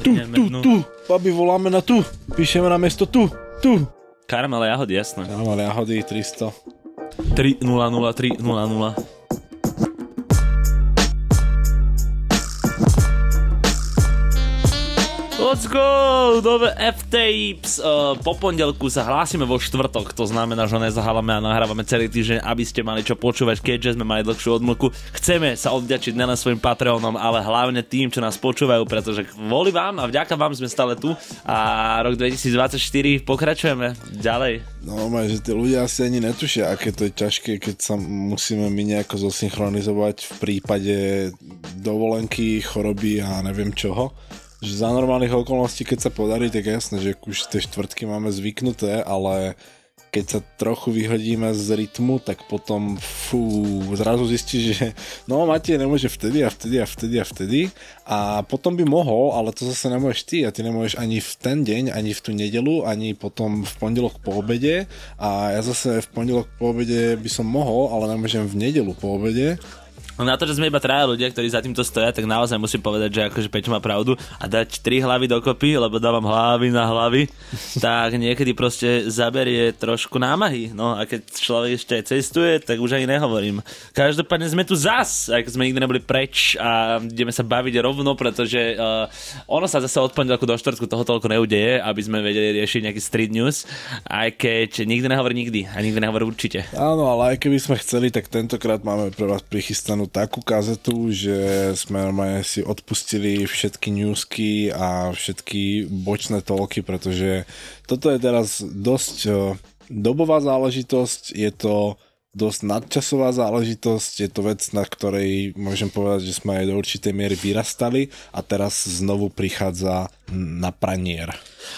Tu. Babi, voláme na tu. Píšeme na mesto tu. Karmel jahody, jasné. Karmel jahody, 300. 300. Let's go, nové F-tapes. Po pondelku sa hlásime vo štvrtok, to znamená, že nezahálame a nahrávame celý týždeň, aby ste mali čo počúvať, keďže sme mali dlhšiu odmlku. Chceme sa odvďačiť nielen svojim Patreonom, ale hlavne tým, čo nás počúvajú, pretože kvôli vám a vďaka vám sme stále tu a rok 2024 pokračujeme ďalej. No, že tí ľudia asi ani netušia, aké to je ťažké, keď sa musíme my nejako zosynchronizovať v prípade dovolenky, choroby a neviem čoho. Že za normálnych okolností, keď sa podarí, tak jasné, že už tie štvrtky máme zvyknuté, ale keď sa trochu vyhodíme z rytmu, tak potom zrazu zistí, že no Matej nemôže vtedy. A potom by mohol, ale to zase nemôžeš ty a ty nemôžeš ani v ten deň, ani v tú nedeľu, ani potom v pondelok po obede a ja zase v pondelok po obede by som mohol, ale nemôžem v nedeľu po obede. Na to, že sme iba traja ľudia, ktorí za týmto stoja, tak naozaj musím povedať, že akože Peťo má pravdu a dať 3 hlavy dokopy, lebo dávam hlavy na hlavy, tak niekedy proste zaberie trošku námahy. No a keď človek ešte aj cestuje, tak už ani nehovorím. Každopádne sme tu zas, ak sme nikdy neboli preč a ideme sa baviť rovno, pretože ono sa zase od pondelku do štvrtku toho toľko neudeje, aby sme vedeli riešiť nejaký street news, aj keď nikdy nehovorí nikdy a nikdy nehovorí určite. Áno, ale aj keby sme chceli, tak tentokrát máme pre vás prichystanú takú kazetu, že sme si odpustili všetky newsky a všetky bočné toľky, pretože toto je teraz dosť dobová záležitosť, je to dosť nadčasová záležitosť, je to vec, na ktorej môžem povedať, že sme aj do určitej miery vyrastali a teraz znovu prichádza na pranier.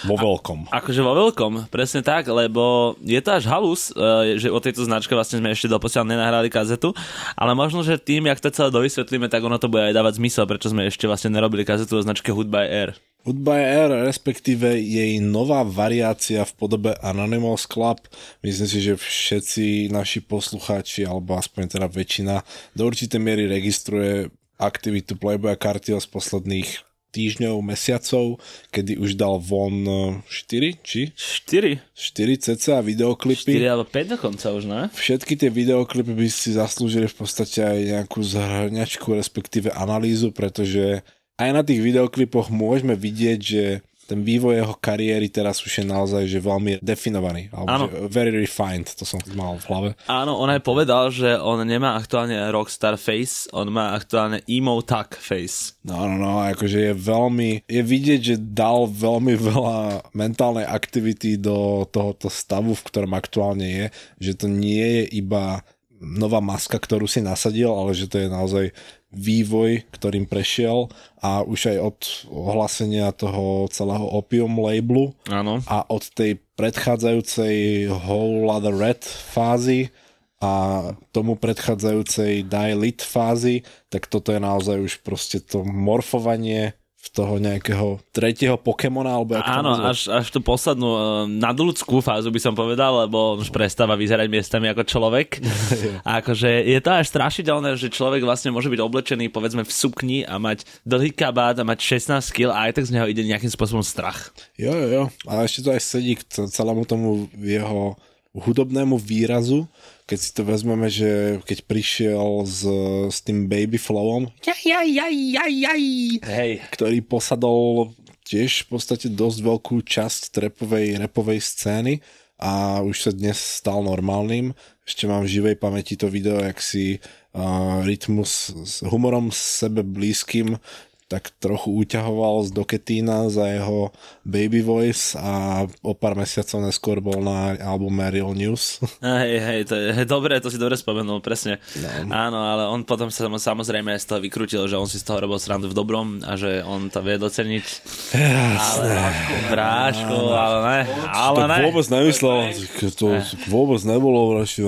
Vo veľkom. Akože vo veľkom, presne tak, lebo je to až halus, že o tejto značke vlastne sme ešte doposiaľ nenahrali kazetu, ale možno, že tým, jak to celé dovysvetlíme, tak ono to bude aj dávať zmysel, prečo sme ešte vlastne nerobili kazetu o značke Hood by Air. Hood by Air, respektíve jej nová variácia v podobe Anonymous Club. Myslím si, že všetci naši poslucháči, alebo aspoň teda väčšina, do určitej miery registruje aktivitu Playboya Cartiho z posledných týždňov, mesiacov, kedy už dal von 4 cca videoklipy. 4 alebo 5 dokonca už, ne? Všetky tie videoklipy by si zaslúžili v podstate aj nejakú zhrňačku, respektíve analýzu, pretože aj na tých videoklipoch môžeme vidieť, že ten vývoj jeho kariéry teraz už je naozaj že veľmi definovaný. Alebo very refined, to som mal v hlave. Áno, on aj povedal, že on nemá aktuálne rockstar face, on má aktuálne emo-tuck face. No, akože je vidieť, že dal veľmi veľa mentálnej aktivity do tohoto stavu, v ktorom aktuálne je, že to nie je iba nová maska, ktorú si nasadil, ale že to je naozaj vývoj, ktorým prešiel a už aj od ohlásenia toho celého Opium labelu a od tej predchádzajúcej Whole Lotta Red fázy a tomu predchádzajúcej Die Lit fázy, tak toto je naozaj už proste to morfovanie v toho nejakého tretieho Pokémona alebo jak to nazvať? Až tú poslednú nadľudskú fázu by som povedal, lebo on už prestáva vyzerať miestami ako človek. A akože je to až strašidelné, že človek vlastne môže byť oblečený povedzme v sukni a mať dlhý kabát a mať 16 kg a aj tak z neho ide nejakým spôsobom strach. Jo. A ešte to aj sedí k celému tomu jeho hudobnému výrazu, keď si to vezmeme, že keď prišiel s tým baby flowom, ktorý posadol tiež v podstate dosť veľkú časť trapovej, rapovej scény a už sa dnes stal normálnym. Ešte mám v živej pamäti to video, jak si rytmus s humorom sebe blízkym tak trochu uťahoval z Doketína za jeho baby voice a o pár mesiacov neskôr bol na albume Real News. Hej, to si dobre spomenul, presne. No. Áno, ale on potom sa samozrejme z toho vykrútil, že on si z toho robil srandu v dobrom a že on to vie doceniť. Jasné. Ale ne. To vôbec nemyslel. To vôbec nebolo, vražko.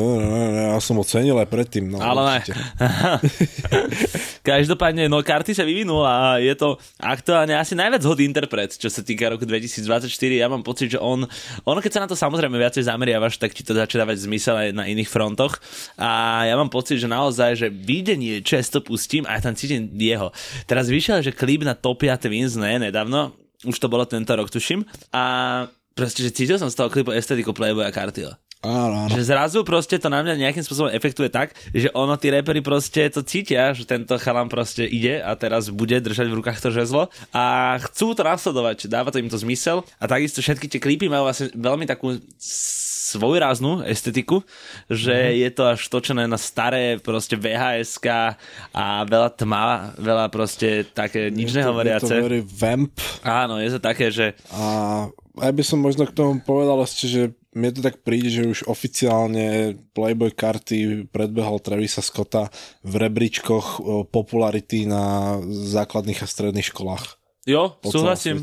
Ja som ho cenil aj predtým. No, ale určite. Ne. Každopádne, no Carti sa vyvinul a je to aktuálne asi najviac hot interpret, čo sa týka roku 2024. Ja mám pocit, že on keď sa na to samozrejme viacej zameriavaš, tak ti to začína dávať zmysel aj na iných frontoch. A ja mám pocit, že naozaj, že videnie často pustím a ja tam cítim jeho. Teraz vyšiel, že klip na Topia Twins, nedávno, Už to bolo tento rok, tuším. A proste, že cítil som z toho klipu estetiku Playboya Cartiho. Áno, áno. Že zrazu proste to na mňa nejakým spôsobom efektuje tak, že ono, tí raperi proste to cítia, že tento chalan proste ide a teraz bude držať v rukách to žezlo a chcú to nasledovať, dáva to im to zmysel a takisto všetky tie klipy majú vlastne veľmi takú svojráznú estetiku, že je to až točené na staré proste VHS-ka a veľa tma, veľa proste také nič nehovoriace. Je to veľmi vamp. Áno, je to také, že... A aj by som možno k tomu povedal, že mne to tak príde, že už oficiálne Playboi Carti predbehol Travisa Scotta v rebríčkoch popularity na základných a stredných školách. Jo, súhlasím.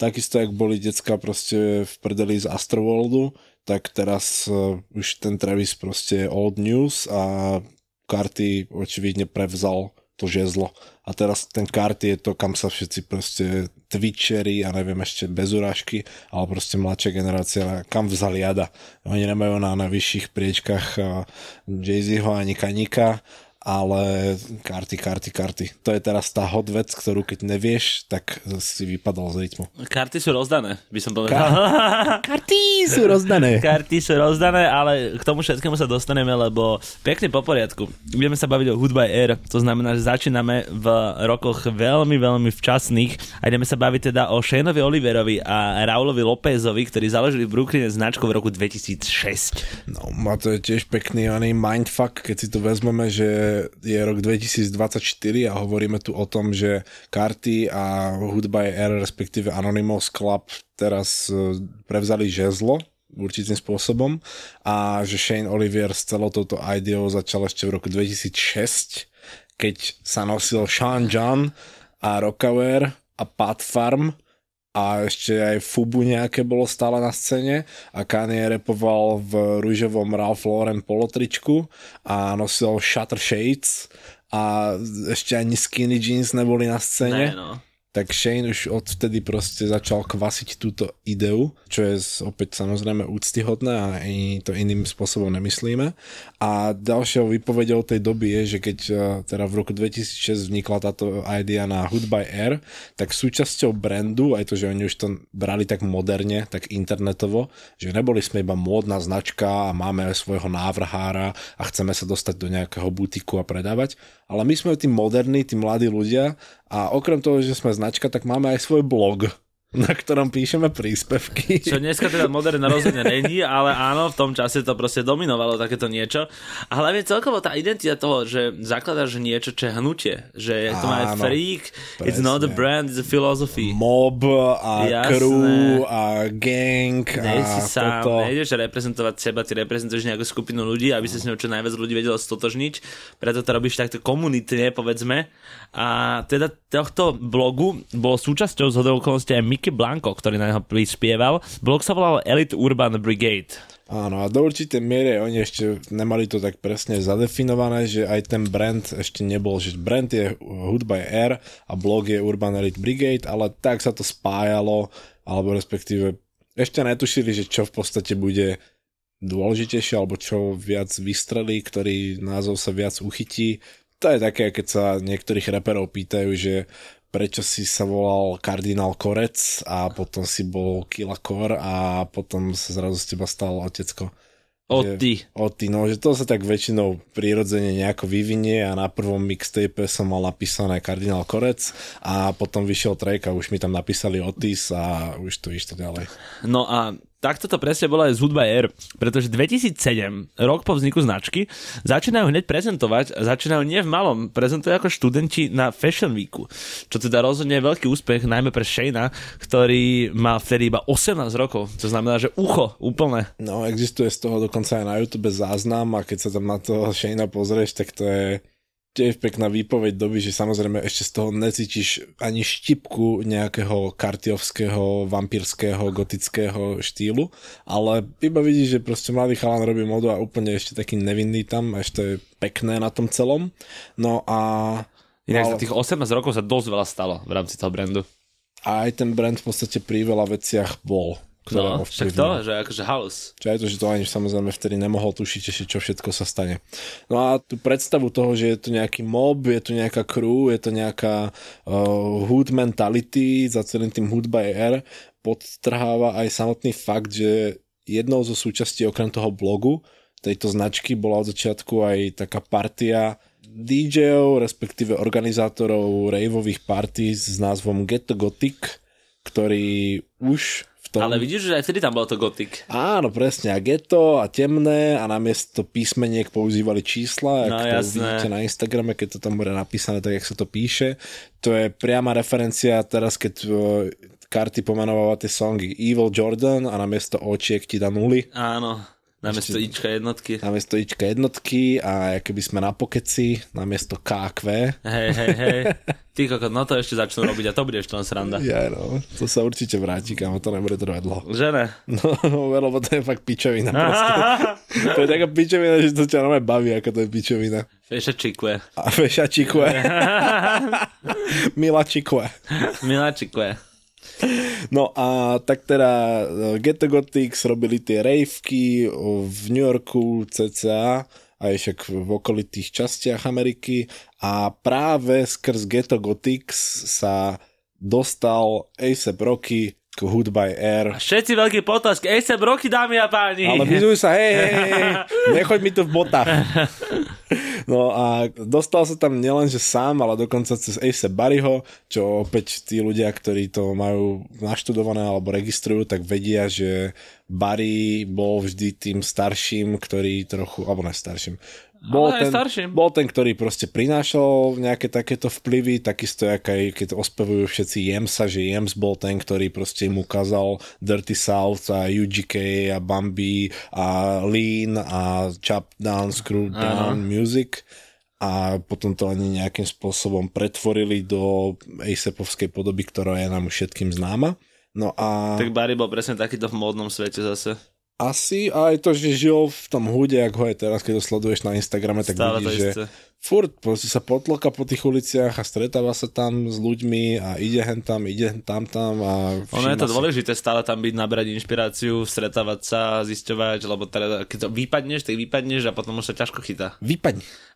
Takisto, jak boli decká proste v prdeli z Astroworldu, tak teraz už ten Travis proste old news a Carti očividne prevzal to žezlo. A teraz ten Carti je to, kam sa všetci proste twitcheri a neviem ešte bez urážky, ale proste mladšia generácia, kam vzhliada. Oni nemajú na vyšších priečkách Jay-Zho ani Kanika, ale Carti. To je teraz tá hot vec, ktorú keď nevieš, tak si vypadol z rytmu. Carti sú rozdané, by som povedal. Carti sú rozdané, ale k tomu všetkému sa dostaneme, lebo pekne po poriadku. Budeme sa baviť o Hood by Air, to znamená, že začíname v rokoch veľmi, veľmi včasných a ideme sa baviť teda o Shayneovi Oliverovi a Raúlovi Lópezovi, ktorí založili v Brooklyne značku v roku 2006. No, a to je tiež pekný mindfuck, keď si to vezmeme, že je rok 2024 a hovoríme tu o tom, že Carti a Hood by Air, respektíve Anonymous Club teraz prevzali žezlo určitým spôsobom a že Shayne Oliver s celou touto ideou začal ešte v roku 2006, keď sa nosil Sean John a Rockaware a Pat Farm a ešte aj Fubu nejaké bolo stále na scéne a Kanye repoval v rúžovom Ralph Lauren polotričku a nosil Shutter Shades a ešte ani skinny jeans neboli na scéne. No. Tak Shane už odvtedy proste začal kvasiť túto ideu, čo je opäť samozrejme úctyhodné a ani to iným spôsobom nemyslíme. A ďalšou výpovedou tej doby je, že keď teda v roku 2006 vznikla táto idea na Hood by Air, tak súčasťou brandu, aj to, že oni už to brali tak moderne, tak internetovo, že neboli sme iba módna značka a máme aj svojho návrhára a chceme sa dostať do nejakého butiku a predávať, ale my sme tí moderní, tí mladí ľudia a okrem toho, že sme značka, tak máme aj svoj blog, na ktorom píšeme príspevky. Čo dneska teda moderné rozhodne není, ale áno, v tom čase to proste dominovalo takéto niečo. A hlavne celkovo tá identita toho, že zakladaš niečo, čo je hnutie, že to má freak, presne. It's not a brand, it's a philosophy. Mob a jasné. Crew a gang a si sám, toto. Nejdeš reprezentovať seba, ty reprezentuješ nejakú skupinu ľudí, aby sa s ňou čo najviac ľudí vedelo stotožniť, preto to robíš takto komunitne, povedzme. A teda tohto blogu bol súčasťou zhodou okolností aj Mickey Blanco, ktorý na neho prispieval. Blog sa volal Elite Urban Brigade. Áno, a do určitej miery oni ešte nemali to tak presne zadefinované, že aj ten brand ešte nebol, že brand je Hood by Air a blog je Urban Elite Brigade, ale tak sa to spájalo, alebo respektíve ešte netušili, že čo v podstate bude dôležitejšie, alebo čo viac vystrelí, ktorý názov sa viac uchytí. To je také, keď sa niektorých reperov pýtajú, že prečo si sa volal kardinál Korec a potom si bol Kilakor a potom sa zrazu z teba stal otecko. Oty, no, že to sa tak väčšinou prirodzene nejako vyvinie a na prvom mixtape som mal napísané kardinál Korec a potom vyšiel track a už mi tam napísali Otis a už to išlo ďalej. No a takto to presne bola aj z Hood by Air, pretože 2007, rok po vzniku značky, začínajú hneď prezentovať, začínajú nie v malom, prezentujú ako študenti na Fashion Weeku, čo teda rozhodne je veľký úspech, najmä pre Shayna, ktorý má vtedy iba 18 rokov, to znamená, že ucho úplne. No, existuje z toho dokonca aj na YouTube záznam a keď sa tam na toho Shayna pozrieš, tak to je tiež pekná výpoveď doby, že samozrejme ešte z toho necítiš ani štipku nejakého kartiovského, vampírskeho, gotického štýlu, ale iba vidíš, že proste mladý chalan robí modu a úplne ešte taký nevinný tam, ešte je pekné na tom celom. No a... Inak za tých 18 rokov sa dosť veľa stalo v rámci toho brandu. A aj ten brand v podstate pri veľa veciach bol. ktorá ho vplyvnila. Však to, že akože halus. Čiže aj to, že to ani samozrejme vtedy nemohol tušiť, čo všetko sa stane. No a tú predstavu toho, že je tu nejaký mob, je tu nejaká crew, je to nejaká hood mentality za celým tým Hood by Air, podtrháva aj samotný fakt, že jednou zo súčastí okrem toho blogu tejto značky bola od začiatku aj taká partia DJ-ov, respektíve organizátorov raveových party s názvom Ghetto Gothik, ktorý už v tom... Ale vidíš, že aj vtedy tam bolo to Gothic. Áno, presne. A ghetto a temné a namiesto písmeniek používali čísla. No ak jasné. To vidíte na Instagrame, keď to tam bude napísané, tak jak sa to píše. To je priama referencia teraz, keď Carti pomenovala tie songy Evil Jordan a namiesto očiek ti dá nuly. Áno. Namiesto ička jednotky. Namiesto ička jednotky a keby sme na pokeci, namiesto KQ. Hej. Ty kokot, no to ešte začnú robiť a to bude ešte len sranda. No, to sa určite vráti, kámo, to nebude trvať dlho. Že ne? No, lebo to je fakt pičovina proste. To je taká pičovina, že to ťa normálne baví, ako to je pičovina. Feša čikve. Milá čikve. No a tak teda Ghetto Gothik robili tie rejvky v New Yorku, cca, aj však v okolitých častiach Ameriky a práve skrz Ghetto Gothik sa dostal A$AP Rocky k Hood by Air. A všetci veľký potlesk, A$AP Rocky, dámy a páni! Ale vyzujú sa, hej, nechoď mi tu v botách. No a dostal sa tam nielenže sám, ale dokonca cez Ace Barryho, čo opäť tí ľudia, ktorí to majú naštudované alebo registrujú, tak vedia, že Barry bol vždy tým starším, ktorý trochu, alebo nestarším, bol ten, ktorý proste prinášal nejaké takéto vplyvy, takisto jak aj keď ospevujú všetci Jamesa, že James bol ten, ktorý proste im ukázal Dirty South a UGK a Bambi a Lean a Chop Down, Screw Down Music a potom to ani nejakým spôsobom pretvorili do A$APovskej podoby, ktorá je nám všetkým známa. No a... Tak Barry bol presne takýto v módnom svete zase. Asi aj to, že žil v tom hude, ak ho je teraz, keď to sleduješ na Instagrame, tak stále vidíš, že furt proste sa potloka po tých uliciach a stretáva sa tam s ľuďmi a ide tam a ono je to dôležité stále tam byť, nabrať inšpiráciu, stretávať sa, zisťovať, lebo teda, keď to vypadneš, tak vypadneš a potom už sa ťažko chytá.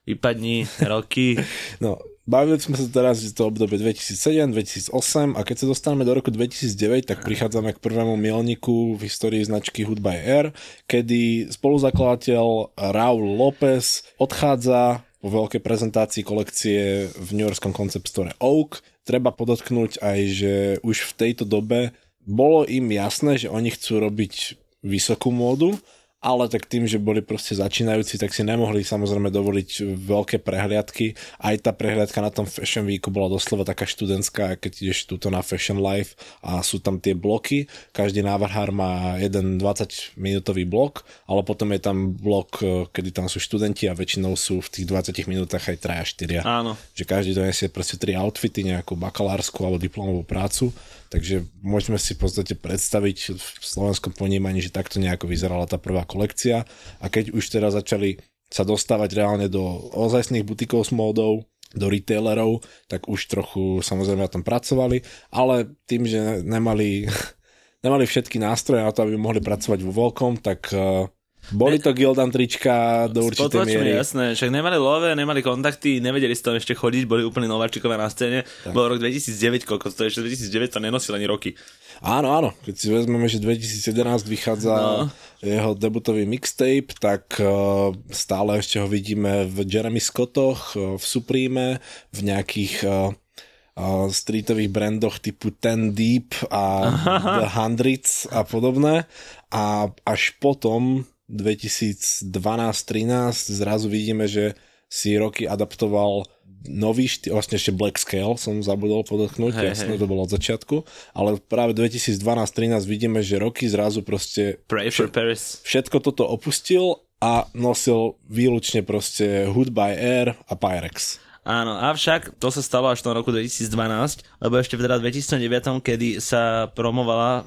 Vypadni roky. No, bavili sme sa teraz, že to obdobie 2007, 2008 a keď sa dostaneme do roku 2009, tak prichádzame k prvému milníku v histórii značky Hood by Air, kedy spoluzakladateľ Raúl López odchádza po veľkej prezentácii kolekcie v New Yorkskom concept store Oak. Treba podotknúť aj, že už v tejto dobe bolo im jasné, že oni chcú robiť vysokú módu, ale tak tým, že boli proste začínajúci, tak si nemohli samozrejme dovoliť veľké prehliadky. Aj tá prehliadka na tom Fashion Weeku bola doslova taká študentská, keď ideš túto na Fashion Life a sú tam tie bloky. Každý návrhár má jeden 20 minútový blok, ale potom je tam blok, kedy tam sú študenti a väčšinou sú v tých 20 minútach aj 3 a 4. Áno. Že každý donesie proste 3 outfity, nejakú bakalársku alebo diplomovú prácu. Takže môžeme si v podstate predstaviť v slovenskom ponímaní, že takto nejako vyzerala tá prvá kolekcia a keď už teda začali sa dostávať reálne do ozajstných butikov s módou, do retailerov, tak už trochu samozrejme na tom pracovali, ale tým, že nemali všetky nástroje na to, aby mohli pracovať vo veľkom, tak... Boli to Gildan trička do určitej miery. Jasné, však nemali love, nemali kontakty, nevedeli si tam ešte chodiť, boli úplne nováčikové na scéne. Tak. Bol rok 2009, koľko to ešte 2009 to nenosil ani roky. Áno, keď si vezmeme, že 2011 vychádza jeho debutový mixtape, tak stále ešte ho vidíme v Jeremy Scottoch, v Supreme, v nejakých... streetových brandoch typu Ten Deep a The Hundreds a podobné a až potom 2012-13 zrazu vidíme, že si Rocky adaptoval nový štýl, vlastne ešte Black Scale som zabudol podotknúť, jasné, to bolo od začiatku, ale práve 2012-13 vidíme, že Rocky zrazu proste všetko toto opustil a nosil výlučne proste Hood by Air a Pyrex. Áno, avšak to sa stalo až v tom roku 2012, lebo ešte v teda 2009, kedy sa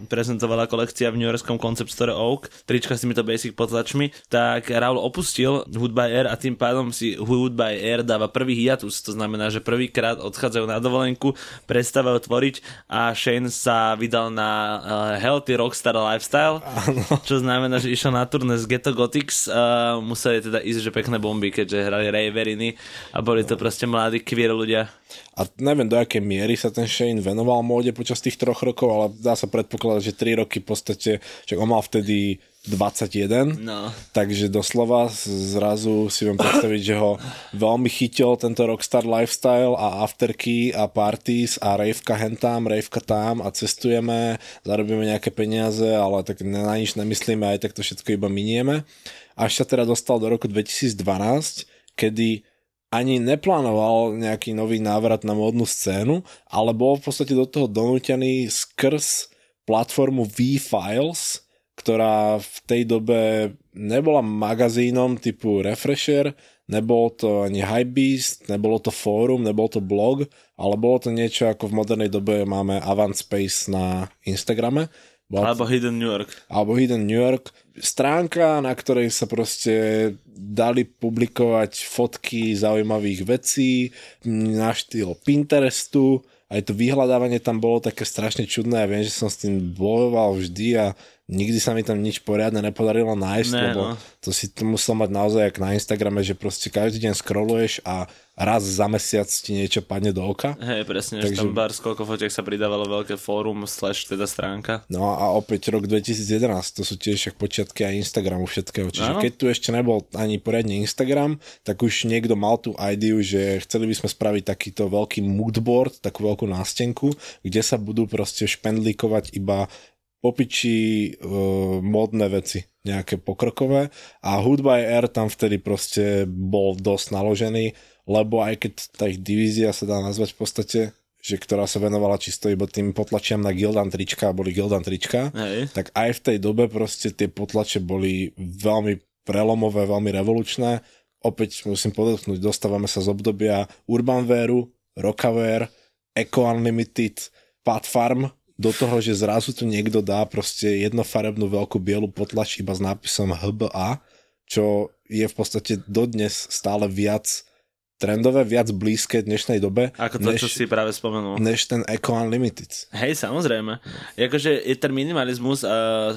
prezentovala kolekcia v New Yorkskom concept store Oak, trička s týmito basic potlačmi, tak Raúl opustil Hood by Air a tým pádom si Hood by Air dáva prvý hiatus, to znamená, že prvýkrát odchádzajú na dovolenku, prestávajú tvoriť a Shayne sa vydal na healthy rockstar lifestyle, čo znamená, že išiel na turné z Ghetto Gothiks, museli teda ísť, že pekné bomby, keďže hrali raveriny a boli to proste mladí queer ľudia. A neviem, do akej miery sa ten Shayne venoval móde počas tých 3 rokov, ale dá sa predpokladať, že 3 roky v podstate, že on mal vtedy 21, no. Takže doslova zrazu si viem predstaviť, že ho veľmi chytil tento rockstar lifestyle a afterky a parties a rejvka tam a cestujeme, zarobíme nejaké peniaze, ale tak na nič nemyslíme, aj tak to všetko iba minieme. Až sa teda dostal do roku 2012, kedy ani neplánoval nejaký nový návrat na módnu scénu, ale bol v podstate do toho donútený skrz platformu VFiles, ktorá v tej dobe nebola magazínom typu Refresher, nebol to ani Hypebeast, nebolo to fórum, nebol to blog, ale bolo to niečo ako v modernej dobe máme Avantspace na Instagrame. Alebo Hidden New York. Stránka, na ktorej sa proste dali publikovať fotky zaujímavých vecí, na štýl Pinterestu. Aj to vyhľadávanie tam bolo také strašne čudné. Ja viem, že som s tým bojoval vždy a nikdy sa mi tam nič poriadne nepodarilo nájsť, lebo to si musel mať naozaj jak na Instagrame, že proste každý deň scrolluješ a raz za mesiac ti niečo padne do oka. Hej, presne, takže že tam bar skoľko fotiek sa pridávalo veľké fórum / teda stránka. No a opäť rok 2011, to sú tiež počiatky aj Instagramu všetkého. Čiže keď tu ešte nebol ani poriadne Instagram, tak už niekto mal tú ideu, že chceli by sme spraviť takýto veľký moodboard, takú veľkú nástenku, kde sa budú proste špendlíkovať iba popičí modné veci, nejaké pokrokové, a Hood by Air tam vtedy proste bol dosť naložený, lebo aj keď tá ich divízia sa dá nazvať v podstate, že ktorá sa venovala čisto iba tým potlačiam na Gildan trička, boli Gildan trička, tak aj v tej dobe proste tie potlače boli veľmi prelomové, veľmi revolučné. Opäť musím podotknúť, dostávame sa z obdobia Urbanwearu, Rockaware, Eco Unlimited, Pat Farm, do toho, že zrazu tu niekto dá proste jednofarebnú veľkú bielu potlač iba s nápisom HBA, čo je v podstate dodnes stále viac trendové, viac blízke dnešnej dobe. Ako to, čo si práve spomenul. Než ten Eco Unlimited. Hej, samozrejme. Jakože je ten minimalizmus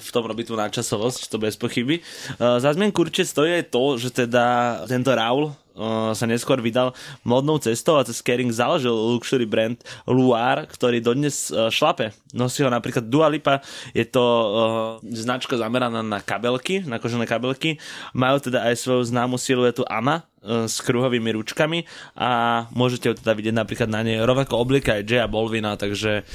v tom robí tú nadčasovosť, to bez pochyby. Za zmienku určite stojí aj to, že teda tento Raúl sa neskôr vydal modnou cestou a cez Kering založil luxury brand Luar, ktorý dodnes šlape. Nosí ho napríklad Dua Lipa, je to značka zameraná na kabelky, na kožené kabelky. Majú teda aj svoju známu siluetu Ama s kruhovými ručkami a môžete ho teda vidieť napríklad na nej. Rovnako oblieka aj Jaya Bolvina, takže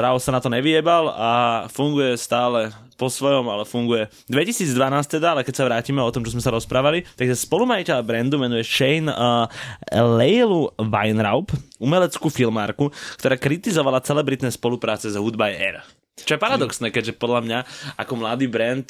Raúl sa na to nevyjebal a funguje stále po svojom, ale funguje. 2012 teda, ale keď sa vrátime o tom, čo sme sa rozprávali, takže spolumajiteľa brandu menuje Shayne Leilu Weinraub, umeleckú filmárku, ktorá kritizovala celebritné spolupráce s Hood by Air. Čo je paradoxné, keďže podľa mňa ako mladý brand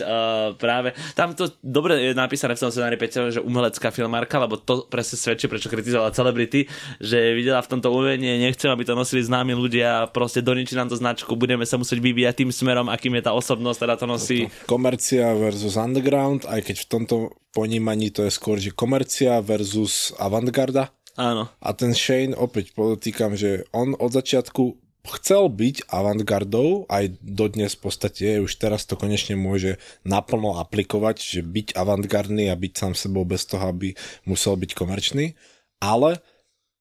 práve tam to dobre je napísané v tom scenári Peťa, že umelecká filmárka, lebo to presne svedčí, prečo kritizovala celebrity, že videla v tomto umenie, nechcem, aby to nosili známi ľudia, proste doničí nám to značku, budeme sa musieť vyvíjať tým smerom, akým je tá osobnosť, teda to nosí. Komercia versus underground, aj keď v tomto ponímaní to je skôr, že komercia versus avantgarda. Áno. A ten Shayne, opäť podotýkam, že on od začiatku chcel byť avantgardou, aj dodnes v podstate, už teraz to konečne môže naplno aplikovať, že byť avantgardný a byť sám sebou bez toho, aby musel byť komerčný, ale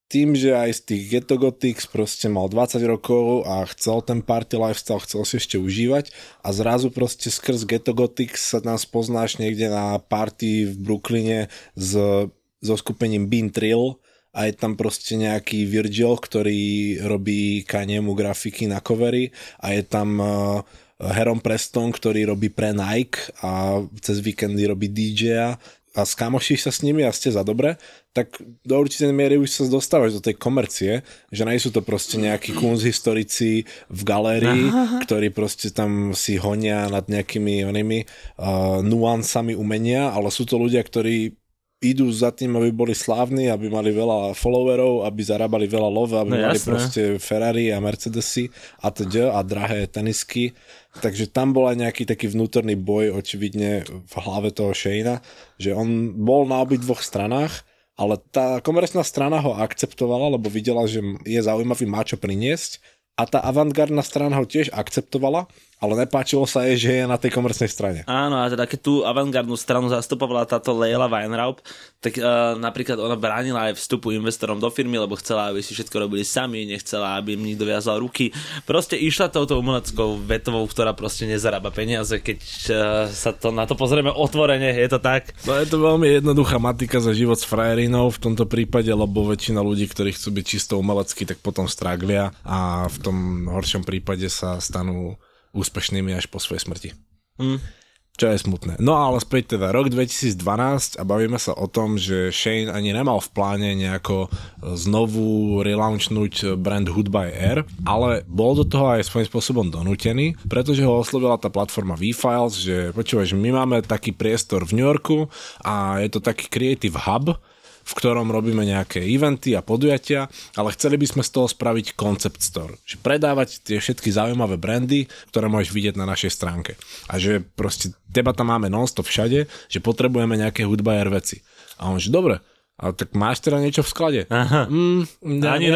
tým, že aj z tých Ghetto Gothiks proste mal 20 rokov a chcel ten party lifestyle, chcel si ešte užívať a zrazu proste skrz Ghetto Gothiks sa nás poznáš niekde na party v Brooklyne so skupením Been Trill. A je tam proste nejaký Virgil, ktorý robí Kanyemu grafiky na covery, a je tam Heron Preston, ktorý robí pre Nike a cez víkendy robí DJ-a a skamošíš sa s nimi a ste za dobre, tak do určitej miery už sa dostávaš do tej komercie, že nie sú to proste nejakí kunsthistorici v galérii, ktorí proste tam si honia nad nejakými nuansami umenia, ale sú to ľudia, ktorí idú za tým, aby boli slávni, aby mali veľa followerov, aby zarábali veľa love, aby mali proste Ferrari a Mercedesy a drahé tenisky. Takže tam bol aj nejaký taký vnútorný boj očividne v hlave toho Shayna, že on bol na obidvoch stranách, ale tá komerčná strana ho akceptovala, lebo videla, že je zaujímavý, má čo priniesť. A tá avantgardná strana ho tiež akceptovala, ale nepáčilo sa jej, že je na tej komerčnej strane. Áno, a teda keď tú avantgardnú stranu zastupovala táto Leilah Weinraub, tak napríklad ona bránila aj vstupu investorom do firmy, lebo chcela, aby si všetko robili sami, nechcela, aby im nikto viazal ruky. Proste išla touto umeleckou vetvou, ktorá proste nezarába peniaze, keď sa to na to pozrieme otvorene, je to tak? No je to veľmi jednoduchá matika za život s frajerinou v tomto prípade, lebo väčšina ľudí, ktorí chcú byť čisto umeleckí, tak potom stráglia a v tom horšom prípade sa stanú úspešnými až po svojej smrti. Čo je smutné. No ale späť teda rok 2012 a bavíme sa o tom, že Shayne ani nemal v pláne nejako znovu relaunchnúť brand Hood by Air, ale bol do toho aj svojím spôsobom donútený, pretože ho oslovila tá platforma VFiles, že počúvaš, my máme taký priestor v New Yorku a je to taký creative hub, v ktorom robíme nejaké eventy a podujatia, ale chceli by sme z toho spraviť concept store. Že predávať tie všetky zaujímavé brandy, ktoré môžeš vidieť na našej stránke. A že proste teba tam máme non-stop všade, že potrebujeme nejaké hudba a veci. A on že dobre, ale tak máš teda niečo v sklade?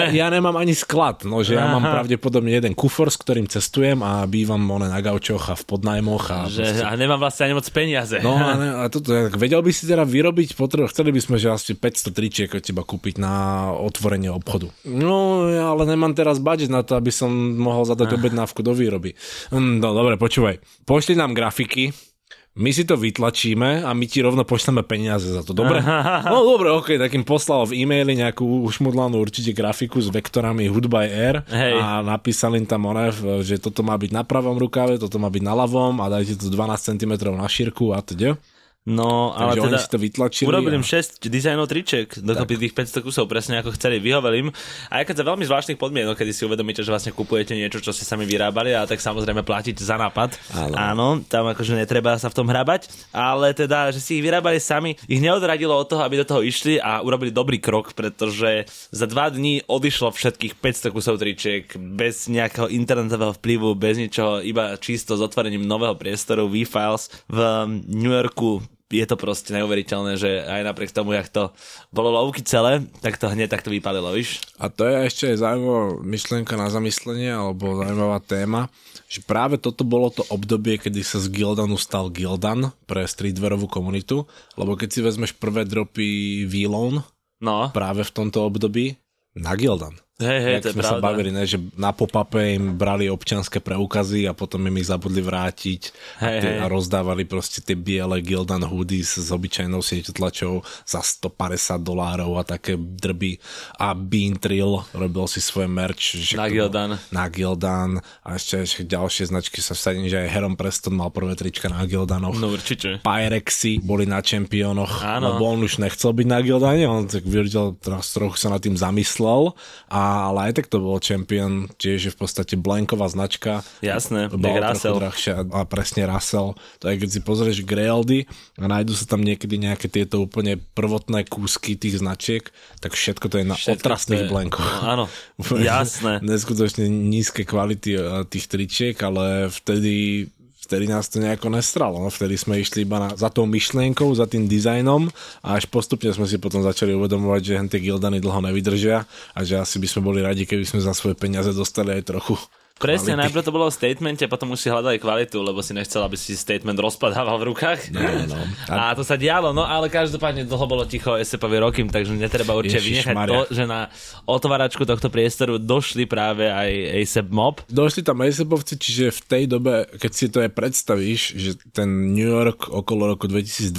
Ja nemám ani sklad, no že ja mám pravdepodobne jeden kufor, s ktorým cestujem a bývam na gaučoch a v podnajmoch. A nemám vlastne ani moc peniaze. No a toto, tak vedel by si teda vyrobiť potrebu, chceli by sme, že asi 500 tričiek od teba kúpiť na otvorenie obchodu. No ja ale nemám teraz budget na to, aby som mohol zadať objednávku do výroby. No dobre, počúvaj, pošli nám grafiky, my si to vytlačíme a my ti rovno pošleme peniaze za to, dobre? No dobre, okej, tak im poslal v e-maili nejakú ušmudlanú určite grafiku s vektorami Hood by Air a napísal im tam že toto má byť na pravom rukáve, toto má byť na ľavom a dajte to 12 cm na šírku a teda. No, ale takže teda si to vytlačili. Urobili im 6 dizajnov triček, dokopy tých 500 kusov, presne ako chceli, vyhovelím. A aj keď za veľmi zvláštnych podmienok, kedy si uvedomíte, že vlastne kupujete niečo, čo ste sami vyrábali, a tak samozrejme platíte za nápad. Áno, tam akože netreba sa v tom hrabať, ale teda, že si ich vyrábali sami, ich neodradilo od toho, aby do toho išli a urobili dobrý krok, pretože za 2 dní odišlo všetkých 500 kusov tričiek bez nejakého internetového vplyvu, bez ničoho, iba čisto s otvorením nového priestoru VFiles v New Yorku. Je to proste neuveriteľné, že aj napriek tomu, jak to bolo lovky celé, tak to hneď takto vypalilo, víš? A to je ešte zaujímavá myšlienka na zamyslenie, alebo zaujímavá téma, že práve toto bolo to obdobie, kedy sa z Gildanu stal Gildan pre streetwearovú komunitu, lebo keď si vezmeš prvé dropy V-Lone, práve v tomto období, na Gildan. Hej, to je pravda. Sa bavili, ne, že na pop-upe im brali občianske preukazy a potom im ich zabudli vrátiť a rozdávali proste tie biele Gildan hoodies s obyčajnou sieťotlačou za $150 a také drby. A Been Trill robil si svoje merch. Na Gildan. Na Gildan. A ešte ďalšie značky sa vsadím, že aj Heron Preston mal prvé trička na Gildanoch. No určite. Pyrexy boli na Čempionoch. Áno. Lebo on už nechcel byť na Gildane. On tak Virgil trochu sa nad tým zamyslel ale aj tak to bol Champion, tiež je v podstate blanková značka. Jasné, bola trochu drahšia a presne Russell. To aj keď si pozrieš Graildy a nájdú sa tam niekedy nejaké tieto úplne prvotné kúsky tých značiek, tak všetko to je na otrasných blankoch. Áno, jasné. Neskutočne nízke kvality tých tričiek, ale vtedy nás to nejako nestralo. No? Vtedy sme išli iba za tou myšlienkou, za tým dizajnom a až postupne sme si potom začali uvedomovať, že tie Gildany dlho nevydržia a že asi by sme boli radi, keby sme za svoje peniaze dostali aj trochu kvality. Presne, najprv to bolo v statemente, potom už si hľadali kvalitu, lebo si nechcel, aby si statement rozpadával v rukách. No. A to sa dialo, no ale každopádne dlho bolo ticho A$APovi Rockym, takže netreba určite vynechať to, že na otváračku tohto priestoru došli práve aj A$AP Mob. Došli tam A$APovci, čiže v tej dobe, keď si to aj predstavíš, že ten New York okolo roku 2012,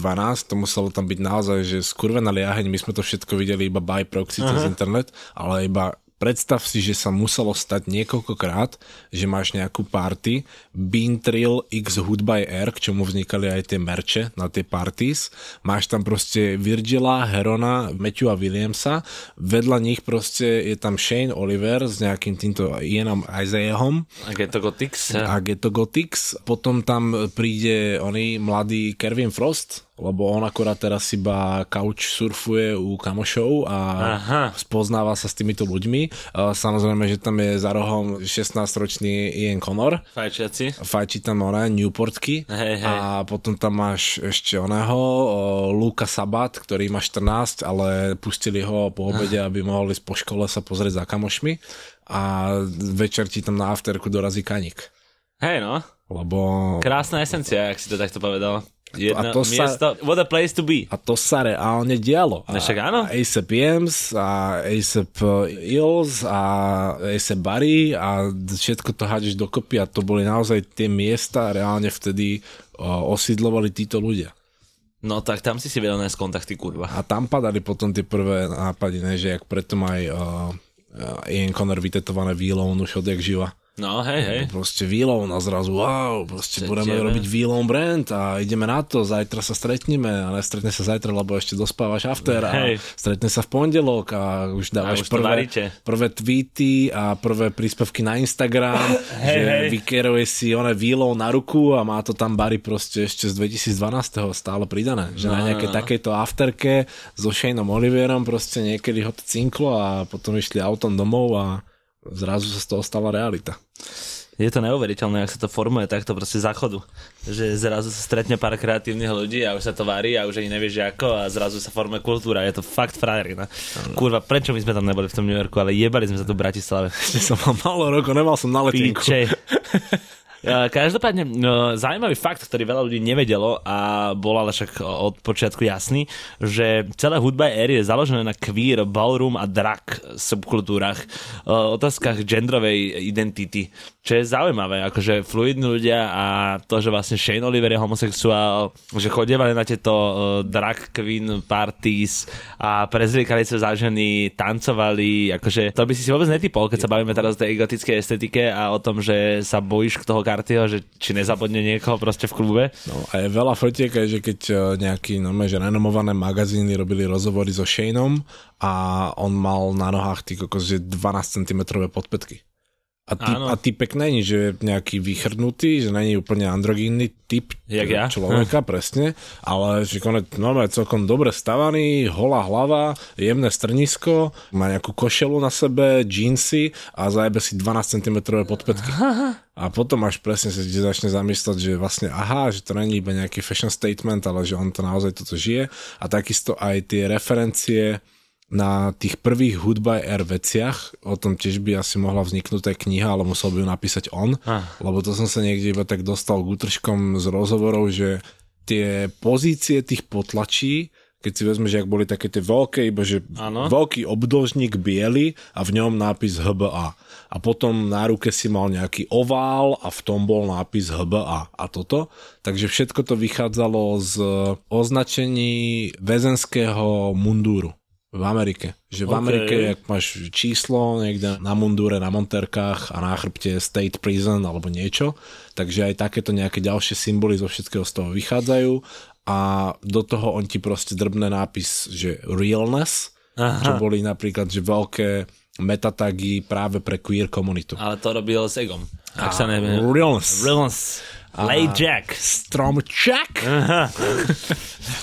to muselo tam byť naozaj, že skurvená liaheň, my sme to všetko videli iba by proxy cez internet, ale iba predstav si, že sa muselo stať niekoľkokrát, že máš nejakú party, Been Trill x Hood by Air, k čomu vznikali aj tie merče na tie parties. Máš tam proste Virgila, Herona, Matthewa Williamsa, vedľa nich proste je tam Shayne Oliver s nejakým týmto Ianom Isaiahom. A Ghetto Gothiks. Potom tam príde oný mladý Kervin Frost, lebo on akorát teraz iba couchsurfuje u kamošov a aha, spoznáva sa s týmito ľuďmi. Samozrejme, že tam je za rohom 16-ročný Ian Connor. Fajčiaci. Fajčí tam ona, Newportky. Hej, hej. A potom tam máš ešte oného, Luka Sabbat, ktorý má 14, ale pustili ho po obede, aby mohli po škole sa pozrieť za kamošmi. A večer ti tam na afterku dorazí Kanik. Hej no. Lebo... Krásna esencia, ak si to takto povedal. Jedno a to miesto, sa, what a place to be. A to sa reálne dialo. A A$AP Ems, a A$AP Ills, a A$AP Barry a všetko to hádeš dokopy a to boli naozaj tie miesta, reálne vtedy osídlovali títo ľudia. No tak tam si vedel nájsť kontakty, kurva. A tam padali potom tie prvé nápady, ne, že jak preto má aj Ian Connor vytetované výlon už odjak živa. No, hej, hej. Proste výlon a zrazu, wow, proste budeme robiť výlon brand a ideme na to, zajtra sa stretneme, ale stretne sa zajtra, lebo ešte dospávaš after a hej, stretne sa v pondelok a už dávaš a už prvé tweety a prvé príspevky na Instagram, hej, že hej, vykeruje si oné výlon na ruku a má to tam Barry proste ešte z 2012. stále pridané, že no, na nejaké no, takejto afterke so Shayneom Oliverom proste niekedy ho to cinklo a potom išli autom domov a zrazu sa z toho stala realita. Je to neuveriteľné, jak sa to formuje takto proste záchodu. Že zrazu sa stretne pár kreatívnych ľudí a už sa to varí a už ani nevieš ako a zrazu sa formuje kultúra. Je to fakt frajerina. Kurva, prečo my sme tam neboli v tom New Yorku, ale jebali sme sa tu v Bratislave. Ešte som mal malo rokov, nemal som na letinku. Každopádne, zaujímavý fakt, ktorý veľa ľudí nevedelo a bol ale však od počiatku jasný, že celé Hood by Air je založené na queer, ballroom a drag subkultúrach, otázkach genderovej identity, čo je zaujímavé, akože fluidní ľudia a to, že vlastne Shayne Oliver je homosexuál, že chodievali na tieto drag queen parties a prezriekali sa za ženy, tancovali, akože to by si vôbec netypol, keď sa bavíme teraz o tej egotickej estetike a o tom, že sa bojíš toho Cartiho, že či nezabodne niekoho proste v klube. No a je veľa fotiek, že keď nejaký normálne, že renomované magazíny robili rozhovory so Shayneom a on mal na nohách tých kokos, že 12 cm podpätky. A typek není, že nejaký vychrnutý, že není úplne androgynný typ ja, človeka, presne, ale že normálne celkom dobre stavaný, holá hlava, jemné strnisko, má nejakú košelu na sebe, džínsy a zajebe si 12 cm podpätky. A potom až presne sa začne zamýšľať, že vlastne aha, že to není iba nejaký fashion statement, ale že on to naozaj toto žije. A takisto aj tie referencie na tých prvých Hood by Air veciach, o tom tiež by asi mohla vzniknúť aj kniha, ale musel by ju napísať on, lebo to som sa niekde iba tak dostal k útržkom z rozhovorov, že tie pozície tých potlačí, keď si vezme, že ak boli také tie veľké, iba že ano, veľký obdĺžnik biely a v ňom nápis HBA. A potom na ruke si mal nejaký ovál a v tom bol nápis HBA a toto. Takže všetko to vychádzalo z označení väzenského mundúru v Amerike. Že v Amerike, ak máš číslo niekde na mundúre, na montérkach a na chrbte State Prison alebo niečo, takže aj takéto nejaké ďalšie symboly zo všetkého z toho vychádzajú a do toho on ti proste drbne nápis, že realness, aha, čo boli napríklad, že veľké metatagy práve pre queer komunitu. Ale to robil s egom. Ak sa neviem. Realness. Realness. Lay Jack. Stromčak.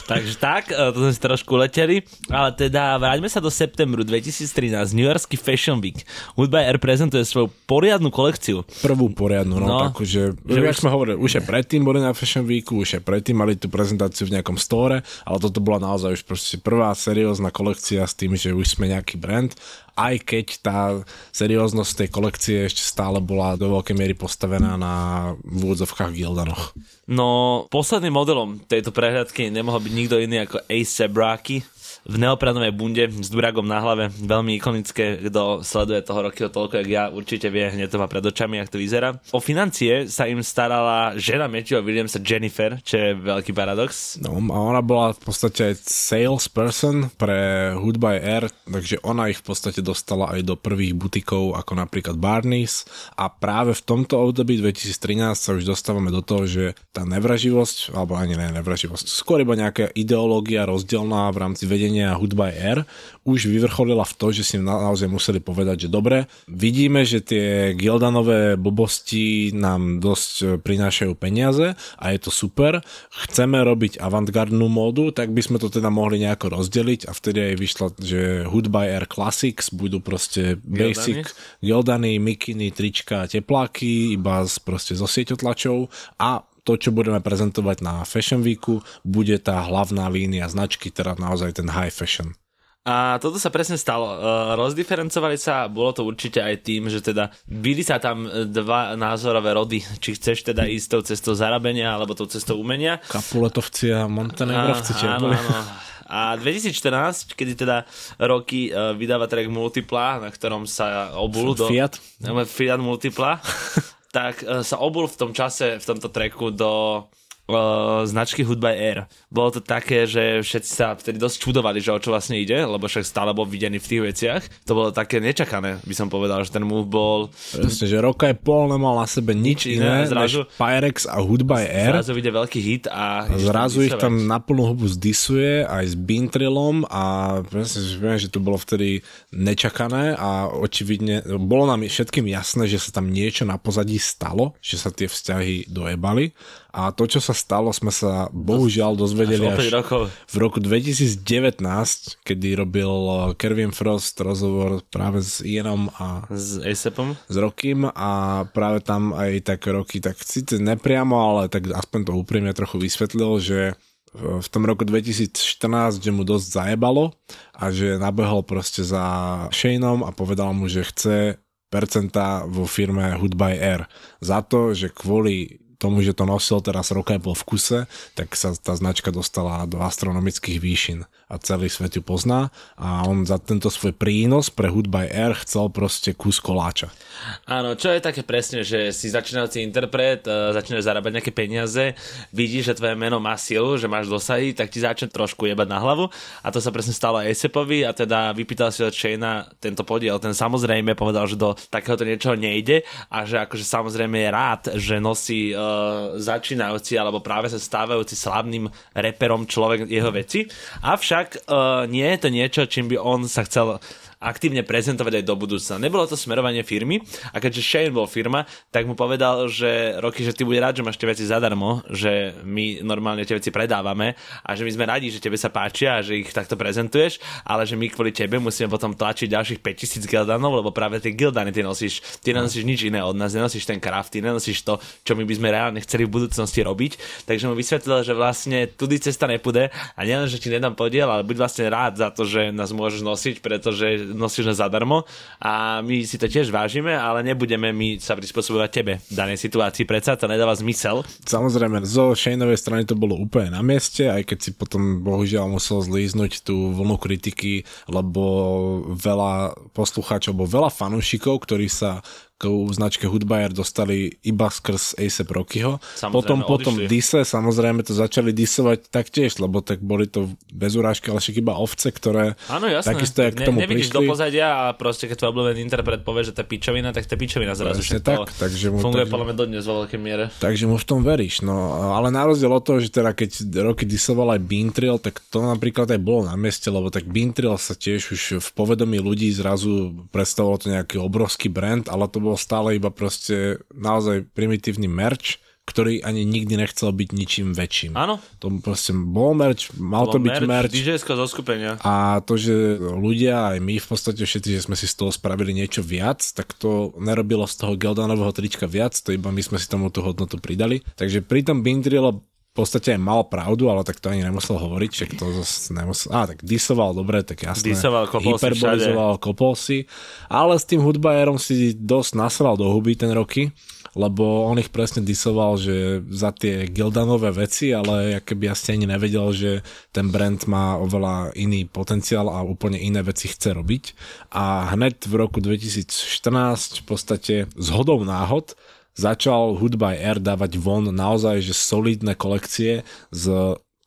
Takže tak, to sme si trošku leteli. Ale teda vráťme sa do septembru 2013, New Yorkský Fashion Week. Hood by Air prezentuje svoju poriadnu kolekciu. Prvú poriadnu, no takže, jak sme hovorili, už aj predtým boli na Fashion Weeku, už aj predtým mali tú prezentáciu v nejakom store, ale toto bola naozaj už proste prvá seriózna kolekcia s tým, že už sme nejaký brand, aj keď tá serióznosť tej kolekcie ešte stále bola do veľkej miery postavená na vôdzovkách Gildanoch. No, posledným modelom tejto prehľadky nemohol byť nikto iný ako A$AP Rocky v neopranovej bunde s duragom na hlave, veľmi ikonické, kto sleduje toho Rockyho toľko, jak ja, určite vie, hneď to má pred očami, jak to vyzerá. O financie sa im starala žena Matthewa Williamsa, Jennifer, čo je veľký paradox. No a ona bola v podstate aj salesperson pre Hood by Air, takže ona ich v podstate dostala aj do prvých butikov, ako napríklad Barney's a práve v tomto období 2013 sa už dostávame do toho, že tá nevraživosť, alebo ani nevraživosť, skôr iba nejaká ideológia rozdielná v rámci vedenia spojenia Hood by Air už vyvrcholila v to, že si naozaj museli povedať, že dobre, vidíme, že tie Gildanové blbosti nám dosť prinášajú peniaze a je to super, chceme robiť avantgardnú módu, tak by sme to teda mohli nejako rozdeliť a vtedy aj vyšlo, že Hood by Air Classics budú proste basic Gildany, mikiny, trička, tepláky, iba proste zo sieťotlačov a to, čo budeme prezentovať na Fashion Weeku, bude tá hlavná línia značky, teda naozaj ten high fashion. A toto sa presne stalo. Rozdiferencovali sa, bolo to určite aj tým, že teda byli sa tam dva názorové rody, či chceš teda ísť tou cestou zarabenia, alebo tou cestou umenia. Kapuletovci a Montenegrovci. Áno. A 2014, kedy teda Rocky vydáva track Multipla, na ktorom sa obul do... Fiat Multipla. Tak sa obul v tom čase, v tomto tracku do značky Hood by Air. Bolo to také, že všetci sa vtedy dosť čudovali, že o čo vlastne ide, lebo však stále bol videný v tých veciach. To bolo také nečakané, by som povedal, že ten move bol... Presne, že Roka je pol, nemal na sebe nič iné zrazu, než Pyrex a Hood by Air. Zrazu ide veľký hit a... Zrazu ich tam na plnú hubu zdisuje aj s Been Trillom a presne, že to bolo vtedy nečakané a očividne bolo nám všetkým jasné, že sa tam niečo na pozadí stalo, že sa tie vzťahy dojebali. A to, čo sa stalo, sme sa bohužiaľ dozvedeli až v roku 2019, kedy robil Kervin Frost rozhovor práve s Ianom a s Rockym a práve tam aj tak Rocky, tak síce nepriamo, ale tak aspoň to úprimne trochu vysvetlil, že v tom roku 2014, že mu dosť zajebalo a že nabehol proste za Shaynom a povedal mu, že chce percenta vo firme Hood by Air za to, že kvôli tomu, že to nosil teraz Rock and Roll v kuse, tak sa tá značka dostala do astronomických výšin a celý svet ju pozná a on za tento svoj prínos pre Hood by Air chcel proste kus koláča. Áno, čo je také presne, že si začínajúci interpret, začínaš zarábať nejaké peniaze, vidíš, že tvoje meno má silu, že máš dosahy, tak ti začne trošku jebať na hlavu a to sa presne stalo A$APovi a teda vypýtal si od Shayna tento podiel. Ten samozrejme povedal, že do takéhoto niečoho nejde a že akože samozrejme je rád, že nosí začínajúci alebo práve sa stávajúci slávnym reperom človek jeho veci. Avšak nie je to niečo, čím by on sa chcel aktívne prezentovať aj do budúcna. Nebolo to smerovanie firmy a keďže Shane bol firma, tak mu povedal, že Rocky, že ty bude rád, že máš tie veci zadarmo, že my normálne tie veci predávame a že my sme radi, že tebe sa páčia a že ich takto prezentuješ, ale že my kvôli tebe musíme potom tlačiť ďalších 5000 gildanov, lebo práve tie gildany ty nenosíš nič iné od nás, nenosíš ten craft, ty nenosíš to, čo my by sme reálne chceli v budúcnosti robiť. Takže mu vysvetlil, že vlastne tudy cesta nepôjde a nielen, že ti nedám podiel, ale buď vlastne rád za to, že nás môžeš nosiť, pretože nosíš na zadarmo a my si to tiež vážime, ale nebudeme my sa prispôsobovať tebe v danej situácii, predsa to nedáva zmysel. Samozrejme, zo Shaneovej strany to bolo úplne na mieste, aj keď si potom bohužiaľ musel zlíznuť tú vlnu kritiky, lebo veľa poslucháčov, alebo veľa fanúšikov, ktorí sa v značke Hood by Air dostali iba skrz A$AP Rockyho. Potom disse, samozrejme to začali disovať taktiež, lebo tak boli to bez urážky, ale však iba ovce, ktoré áno, jasné. Takisto jak k tomu nevidíš prišli. Nevidíš do pozadia a proste keď tvoj obľúbený interpret povie, že to je pičovina, tak to je pičovina zrazu. Funguje podľa mňa dodnes vo veľkej miere. Takže mu v tom veríš, no ale na rozdiel od toho, že teda keď Rocky disoval aj Been Trill, tak to napríklad aj bolo na mieste, lebo tak Been Trill sa tiež už v povedomí ľudí zrazu predstavovalo to nejaký obrovský brand, ale to bol stále iba proste naozaj primitívny merch, ktorý ani nikdy nechcel byť ničím väčším. Áno. To proste bol merch, mal to byť merch. DJ-sko zo skupenia. A to, že ľudia, aj my v podstate všetci, že sme si z toho spravili niečo viac, tak to nerobilo z toho Gildanovho trička viac, to iba my sme si tomu tú hodnotu pridali. Takže pri tom Been Trillo v podstate aj mal pravdu, ale tak to ani nemusel hovoriť, že to zase nemusel... Á, tak disoval, dobre, tak jasné. Disoval, kopol si všade. Hyperbolizoval, kopol si. Ale s tým hudbajerom si dosť nasral do huby ten Rocky, lebo on ich presne disoval, že za tie Gildanové veci, ale keby asi ani nevedel, že ten brand má oveľa iný potenciál a úplne iné veci chce robiť. A hneď v roku 2014 v podstate zhodou náhod začal Hood by Air dávať von naozaj, že solidné kolekcie s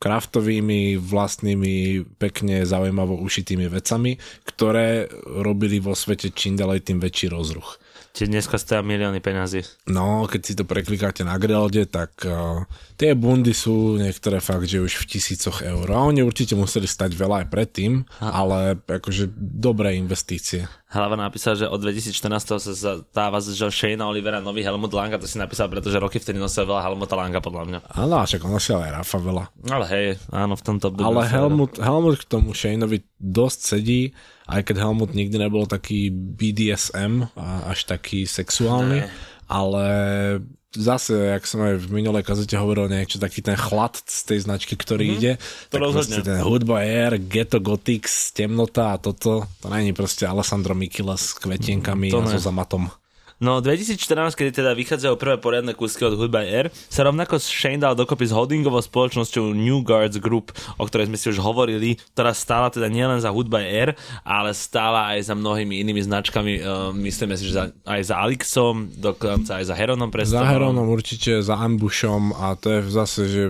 craftovými, vlastnými, pekne zaujímavo ušitými vecami, ktoré robili vo svete čím ďalej tým väčší rozruch. Tie dneska stojí milióny peňazí. No, keď si to preklikáte na Grelde, tak tie bundy sú niektoré fakt, že už v tisícoch eur. Oni určite museli stať veľa aj predtým, ale akože dobré investície. Hlava napísal, že od 2014 sa zatáva že Shayna Olivera nový Helmut Lang, a to si napísal, pretože roky vtedy nosil veľa Helmuta Langa, podľa mňa. Áno, však on nosil aj Rafa veľa. Ale hej, áno, v tomto období. Ale Helmut k tomu Shaynovi dosť sedí, aj keď Helmut nikdy nebol taký BDSM, až taký sexuálny, ale zase, jak som aj v minulej kazete hovoril, niečo taký ten chlad z tej značky, ktorý ide, to tak rozhodne. Proste ten Hood by Air, Ghetto Gothik, temnota a toto, to není proste Alessandro Michila s kvetienkami a so zamatom. No, 2014, keď teda vychádzajú prvé poriadne kúsky od Hood by Air, sa rovnako Shayne dal dokopy s holdingovou spoločnosťou New Guards Group, o ktorej sme si už hovorili, ktorá stála teda nielen za Hood by Air, ale stála aj za mnohými inými značkami, myslíme si, že aj za Alixom, dokonca aj za Heronom Prestonom. Za Heronom určite, za Ambushom, a to je zase že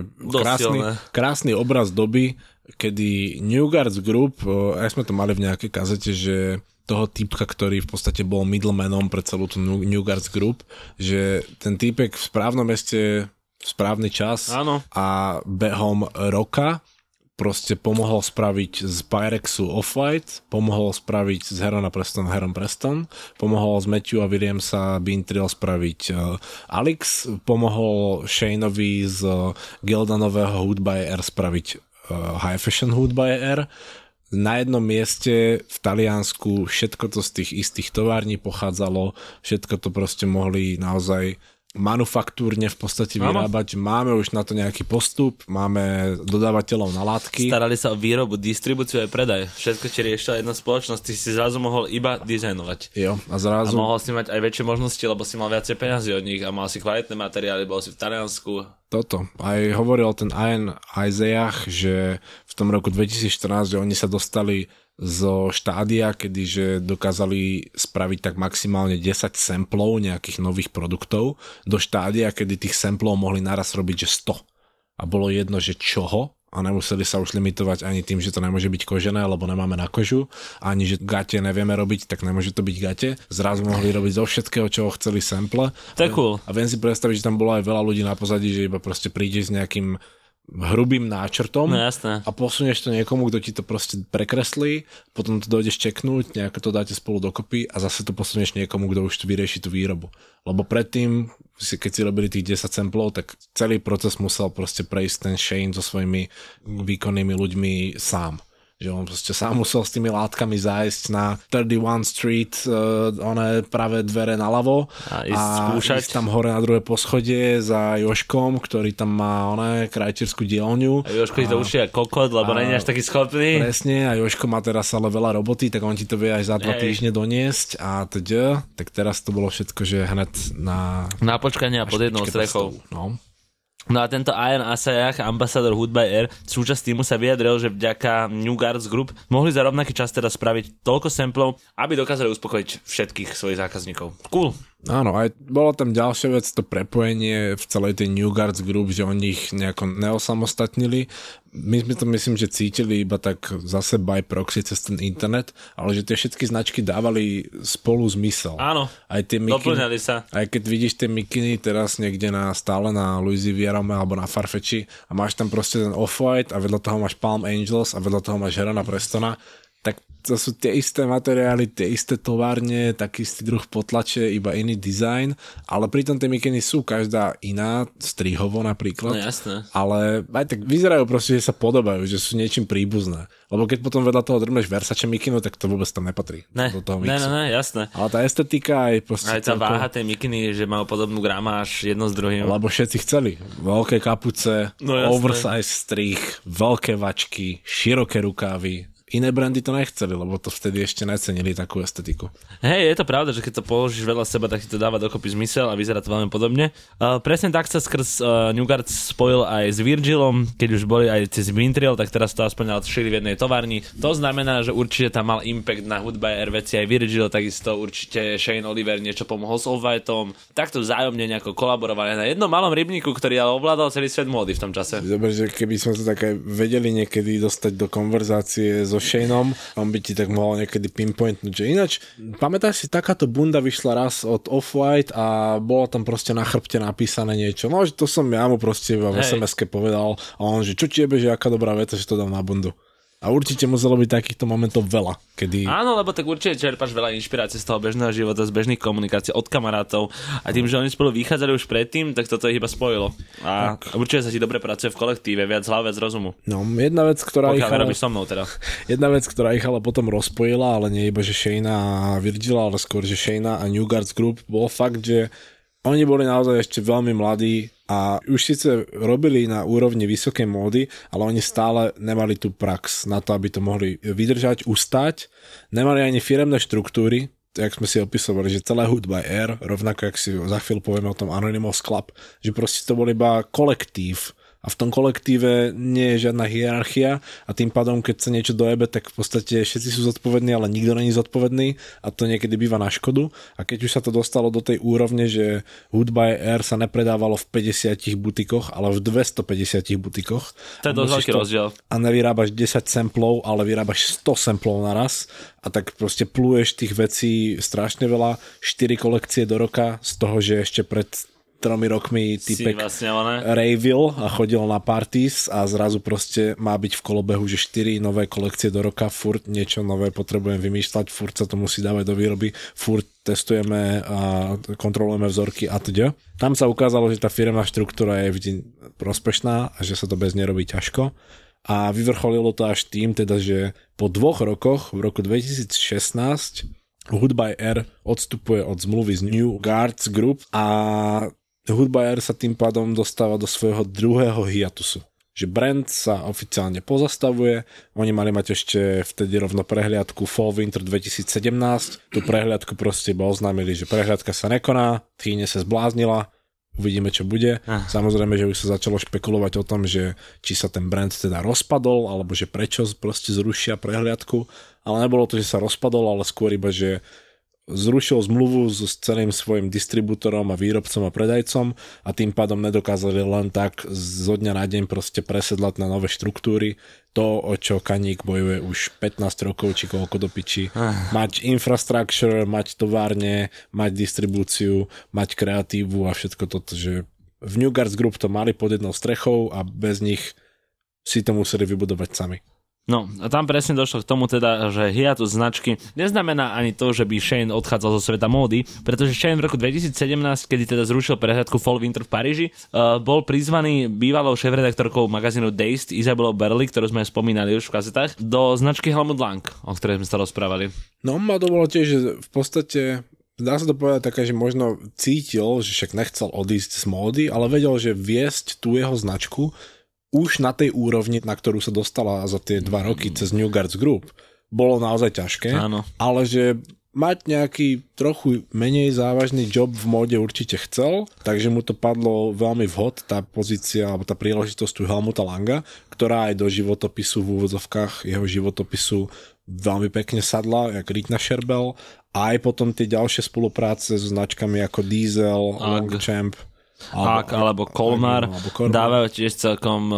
krásny obraz doby, kedy New Guards Group, aj sme to mali v nejakej kazete, že toho týpka, ktorý v podstate bol middlemanom pre celú tú New Guards Group, že ten týpek v správnom meste, v správny čas, áno, a behom roka proste pomohol spraviť z Pyrexu Off-White, pomohol spraviť z Herona Preston Heron Preston, pomohol z Matthew a Williamsa Been Trill spraviť Alex, pomohol Shaynovi z Gildanového Hood by Air spraviť High Fashion Hood by Air. Na jednom mieste v Taliansku všetko to z tých istých tovární pochádzalo, všetko to proste mohli naozaj manufaktúrne v podstate vyrábať. Máme už na to nejaký postup, máme dodávateľov na látky. Starali sa o výrobu, distribúciu aj predaj. Všetko, čo riešila jedna spoločnosť, ty si zrazu mohol iba dizajnovať. Jo, a zrazu. A mohol si mať aj väčšie možnosti, lebo si mal viacej peňazí od nich a mal si kvalitné materiály, bol si v Taliansku. Toto. Aj hovoril ten Ian Isaiah, že v tom roku 2014, že oni sa dostali zo štádia, kedyže dokázali spraviť tak maximálne 10 samplov nejakých nových produktov, do štádia, kedy tých samplov mohli naraz robiť, že 100. A bolo jedno, že čoho, a nemuseli sa už limitovať ani tým, že to nemôže byť kožené, lebo nemáme na kožu, ani že gate nevieme robiť, tak nemôže to byť gate. Zrazu mohli robiť zo všetkého, čoho chceli, sample. Tak cool. A viem si predstaviť, že tam bolo aj veľa ľudí na pozadí, že iba proste príde s nejakým hrubým náčrtom, no, a posunieš to niekomu, kto ti to proste prekreslí, potom to dojdeš čeknúť, nejako to dáte spolu dokopy a zase to posunieš niekomu, kto už vyrieši tú výrobu. Lebo predtým, keď si robili tých 10 samplov, tak celý proces musel proste prejsť ten Shayne so svojimi výkonnými ľuďmi sám. Že on proste sám musel s tými látkami zájsť na 31 Street, oné pravé dvere naľavo a ísť tam hore na druhé poschodie za Jožkom, ktorý tam má oné krajčírskú dielňu. A Jožko ti to učí aj kokot, lebo není až taký schopný. Presne, a Jožko má teraz ale veľa roboty, tak on ti to vie aj za 2 týždne doniesť a teda. Tak teraz to bolo všetko, že hned na počkanie a pod jednou strechou. No a tento Ian Asayah, ambasádor Hood by Air, súčasť týmu sa vyjadril, že vďaka New Guards Group mohli za rovnaký čas teda spraviť toľko samplov, aby dokázali uspokojiť všetkých svojich zákazníkov. Cool. Áno, aj bola tam ďalšia vec, to prepojenie v celej tej New Guards Group, že oni ich nejako neosamostatnili. My sme to, myslím, že cítili iba tak zase by proxy cez ten internet, ale že tie všetky značky dávali spolu zmysel. Áno, aj tie mikiny, doplňali sa. Aj keď vidíš tie mikiny teraz niekde stále na Louis Vuitton alebo na Farfetchi a máš tam proste ten Off-White a vedľa toho máš Palm Angels a vedľa toho máš Herona Prestona, tak to sú tie isté materiály, tie isté továrne, taký istý druh potlače, iba iný dizajn, ale pritom tie mikiny sú každá iná, strihovo napríklad. No jasné. Ale aj tak vyzerajú proste, že sa podobajú, že sú niečím príbuzné. Lebo keď potom vedľa toho drmeš Versace mikinu, tak to vôbec tam nepatrí. Ne, do toho mixu. Ne, jasné. Ale tá estetika aj proste. Aj tá váha tej mikiny, že má podobnú gramáž jedno s druhým. Lebo všetci chceli. Veľké kapuce, no oversize strih, veľké vačky, široké rukávy. Iné brandy to nechceli, lebo to vtedy ešte necenili takú estetiku. Hej, je to pravda, že keď to položíš vedľa seba, tak ti to dáva dokopy zmysel a vyzerá to veľmi podobne. Presne tak sa skrz New Guards spojil aj s Virgilom, keď už boli aj cez Been Trill, tak teraz to aspoň odšili v jednej továrni. To znamená, že určite tam mal impact na Hood by Air veci aj Virgil, takisto určite Shayne Oliver niečo pomohol s Off-Whiteom. Takto vzájomne nejako kolaborovali na jednom malom rybníku, ktorý ale ovládal celý svet módy v tom čase. Dobre, že keby sme to tak aj vedeli niekedy dostať do konverzácie so Shaynom, on by ti tak mohol niekedy pinpointnúť, že ináč, pamätáš si, takáto bunda vyšla raz od Off-White a bolo tam proste na chrbte napísané niečo, no že to som ja mu proste v SMS-ke povedal a on, že čo ti jebe, že aká dobrá veta, že to dám na bundu. A určite muselo byť takýchto momentov veľa, kedy... Áno, lebo tak určite čerpáš veľa inšpirácie z toho bežného života, z bežných komunikácií, od kamarátov a tým, že oni spolu vychádzali už predtým, tak toto ich iba spojilo. A určite sa ti dobre pracuje v kolektíve, viac hlav, viac rozumu. No, jedna vec, ktorá ich... Pokiaľ robíš so mnou teda. Jedna vec, ktorá ich ale potom rozpojila, ale nie iba, že Shayna a Virgila, ale skôr, že Shayna a New Guards Group, bol fakt, že oni boli naozaj ešte veľmi mladí, a už síce robili na úrovni vysokej módy, ale oni stále nemali tú prax na to, aby to mohli vydržať, ustať. Nemali ani firemné štruktúry, jak sme si opisovali, že celé Hood by Air, rovnako jak si za chvíľu povieme o tom Anonymous Club, že proste to bol iba kolektív. A v tom kolektíve nie je žiadna hierarchia a tým pádom, keď sa niečo dojebe, tak v podstate všetci sú zodpovední, ale nikto není zodpovedný a to niekedy býva na škodu. A keď už sa to dostalo do tej úrovne, že Hood by Air sa nepredávalo v 50 butikoch, ale v 250 butikoch. To je dosť veľký rozdiel. A nevyrábaš 10 samplov, ale vyrábaš 100 samplov naraz a tak proste pluješ tých vecí strašne veľa. 4 kolekcie do roka z toho, že ešte pred 3 rokmi typek ravil a chodil na parties a zrazu proste má byť v kolobehu, že 4 nové kolekcie do roka, furt niečo nové potrebujem vymýšľať, furt sa to musí dávať do výroby, furt testujeme a kontrolujeme vzorky a teda. Tam sa ukázalo, že tá firemná štruktúra je vždy prospešná a že sa to bez nej robí ťažko. A vyvrcholilo to až tým, teda, že po 2 rokoch, v roku 2016, Hood by Air odstupuje od zmluvy z New Guards Group a Hood by Air sa tým pádom dostáva do svojho druhého hiatusu. Že brand sa oficiálne pozastavuje, oni mali mať ešte vtedy rovno prehliadku Fall Winter 2017, tú prehliadku proste iba oznámili, že prehliadka sa nekoná, Týne sa zbláznila, uvidíme čo bude. Samozrejme, že už sa začalo špekulovať o tom, že či sa ten brand teda rozpadol, alebo že prečo proste zrušia prehliadku, ale nebolo to, že sa rozpadol, ale skôr iba, že zrušil zmluvu s celým svojim distribútorom a výrobcom a predajcom a tým pádom nedokázali len tak zo dňa na deň proste presedlať na nové štruktúry. To, o čo Kaník bojuje už 15 rokov, či koľko do piči. Mať infrastructure, mať továrne, mať distribúciu, mať kreatívu a všetko toto, že v New Guards Group to mali pod jednou strechou a bez nich si to museli vybudovať sami. No, a tam presne došlo k tomu teda, že hiatus značky neznamená ani to, že by Shayne odchádzal zo sveta módy, pretože Shayne v roku 2017, kedy teda zrušil prehliadku Fall Winter v Paríži, bol prizvaný bývalou šéfredaktorkou magazínu Dazed, Isabelle Burley, ktorú sme spomínali už v kazetách, do značky Helmut Lang, o ktorej sme sa rozprávali. No, ma to bolo tiež, že v podstate... Dá sa to povedať také, že možno cítil, že však nechcel odísť z módy, ale vedel, že viesť tú jeho značku už na tej úrovni, na ktorú sa dostala za tie 2 roky cez New Guards Group, bolo naozaj ťažké. Áno. Ale že mať nejaký trochu menej závažný job v móde určite chcel, takže mu to padlo veľmi vhod, tá pozícia alebo tá príležitosť tu Helmuta Langa, ktorá aj do životopisu v úvodzovkách jeho životopisu veľmi pekne sadla, jak Rita Sherbel, a aj potom tie ďalšie spolupráce so značkami ako Diesel, Longchamp, alebo Kolmar dávajú tiež celkom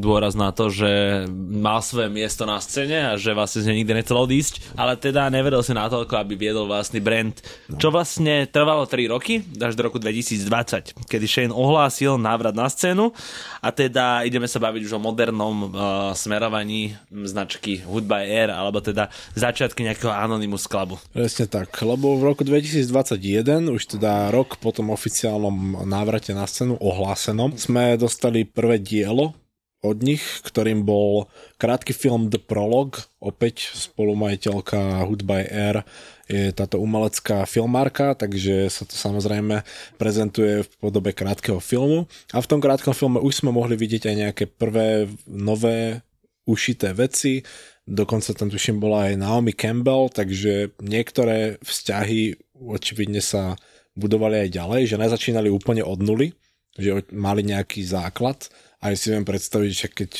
dôraz na to, že mal svoje miesto na scéne a že vlastne z nej nikdy nechcel odísť, ale teda nevedel si natoľko, aby viedol vlastný brand. No. Čo vlastne trvalo 3 roky, až do roku 2020, kedy Shayne ohlásil návrat na scénu a teda ideme sa baviť už o modernom smerovaní značky Hood by Air, alebo teda začiatky nejakého Anonymous Clubu. Presne tak, lebo v roku 2021, už teda rok po tom oficiálnom návrate na scénu ohlásenom, sme dostali prvé dielo od nich, ktorým bol krátky film The Prologue, opäť spolumajiteľka Hood by Air je táto umelecká filmárka, takže sa to samozrejme prezentuje v podobe krátkeho filmu a v tom krátkom filme už sme mohli vidieť aj nejaké prvé nové ušité veci, dokonca tam tuším bola aj Naomi Campbell, takže niektoré vzťahy očividne sa budovali aj ďalej, že nezačínali úplne od nuly, že mali nejaký základ. Aj si viem predstaviť, že keď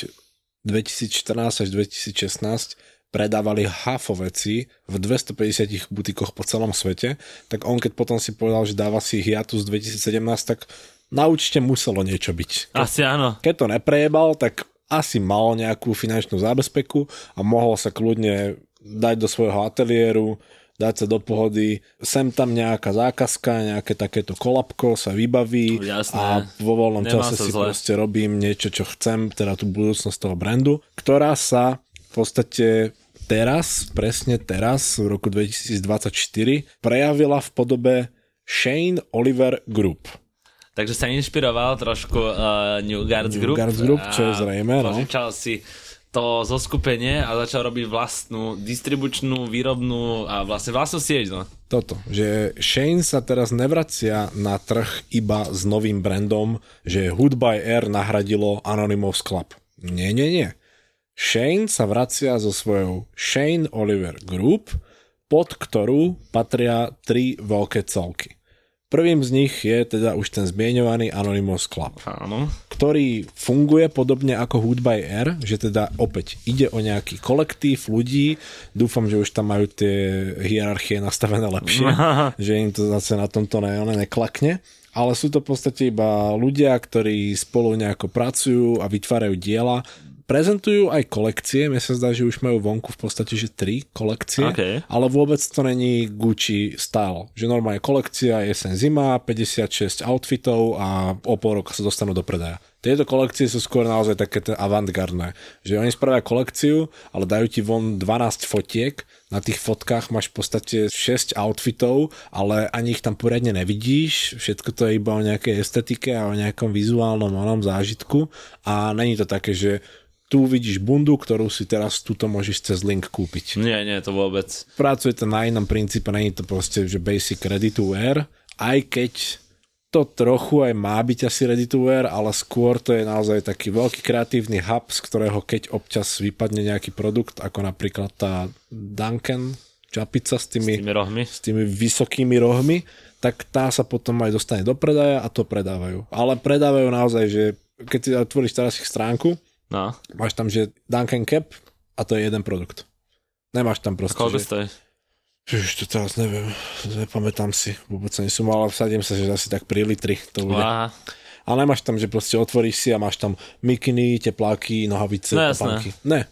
2014 až 2016 predávali hafo veci v 250 butikoch po celom svete, tak on keď potom si povedal, že dáva si hiatus 2017, tak na účte muselo niečo byť. Asi áno. Keď to neprejebal, tak asi mal nejakú finančnú zábezpeku a mohol sa kľudne dať do svojho ateliéru, dať sa do pohody, sem tam nejaká zákazka, nejaké takéto kolabko sa vybaví. Jasné. A vo voľnom čase si zle. Proste robím niečo, čo chcem, teda tú budúcnosť toho brandu, ktorá sa v podstate teraz, presne teraz, v roku 2024, prejavila v podobe Shayne Oliver Group. Takže sa inšpiroval trošku New Guards Group, čo je zrejme. Požičal si to zoskupenie a začal robiť vlastnú distribučnú, výrobnú a vlastne vlastnú sieť. No. Toto, že Shayne sa teraz nevracia na trh iba s novým brandom, že Hood by Air nahradilo Anonymous Club. Nie. Shayne sa vracia so svojou Shayne Oliver Group, pod ktorú patria tri veľké celky. Prvým z nich je teda už ten zmieňovaný Anonymous Club, áno, ktorý funguje podobne ako Hood by Air, že teda opäť ide o nejaký kolektív ľudí, dúfam, že už tam majú tie hierarchie nastavené lepšie, že im to zase na tomto neklakne, ale sú to v podstate iba ľudia, ktorí spolu nejako pracujú a vytvárajú diela. Prezentujú aj kolekcie, mne sa zdá, že už majú vonku v podstate, že 3 kolekcie, okay, ale vôbec to není Gucci style, že normálne kolekcia jesen zima, 56 outfitov a o pol roka sa dostanú do predaja. Tieto kolekcie sú skôr naozaj také avantgardné, že oni spravia kolekciu, ale dajú ti von 12 fotiek, na tých fotkách máš v podstate 6 outfitov, ale ani ich tam poriadne nevidíš, všetko to je iba o nejakej estetike a o nejakom vizuálnom onom zážitku a není to také, že tu vidíš bundu, ktorú si teraz tuto môžeš cez link kúpiť. Nie, to vôbec. Pracuje to na inom princípe, není to proste, že basic ready to wear, aj keď to trochu aj má byť asi ready to wear, ale skôr to je naozaj taký veľký kreatívny hub, z ktorého keď občas vypadne nejaký produkt, ako napríklad tá Duncan čapica s tými vysokými rohmi, tak tá sa potom aj dostane do predaja a to predávajú. Ale predávajú naozaj, že keď si otvoríš teraz ich stránku, no, máš tam, že Duncan Cap a to je jeden produkt. Nemáš tam proste, že... Ježiš, to teraz neviem, nepamätám si, vôbec sa nesúm, ale vsadím sa, že asi tak 3 litre to bude. Aha. Ale nemáš tam, že proste otvoríš si a máš tam mikiny, tepláky, nohavice, tepánky. Ne,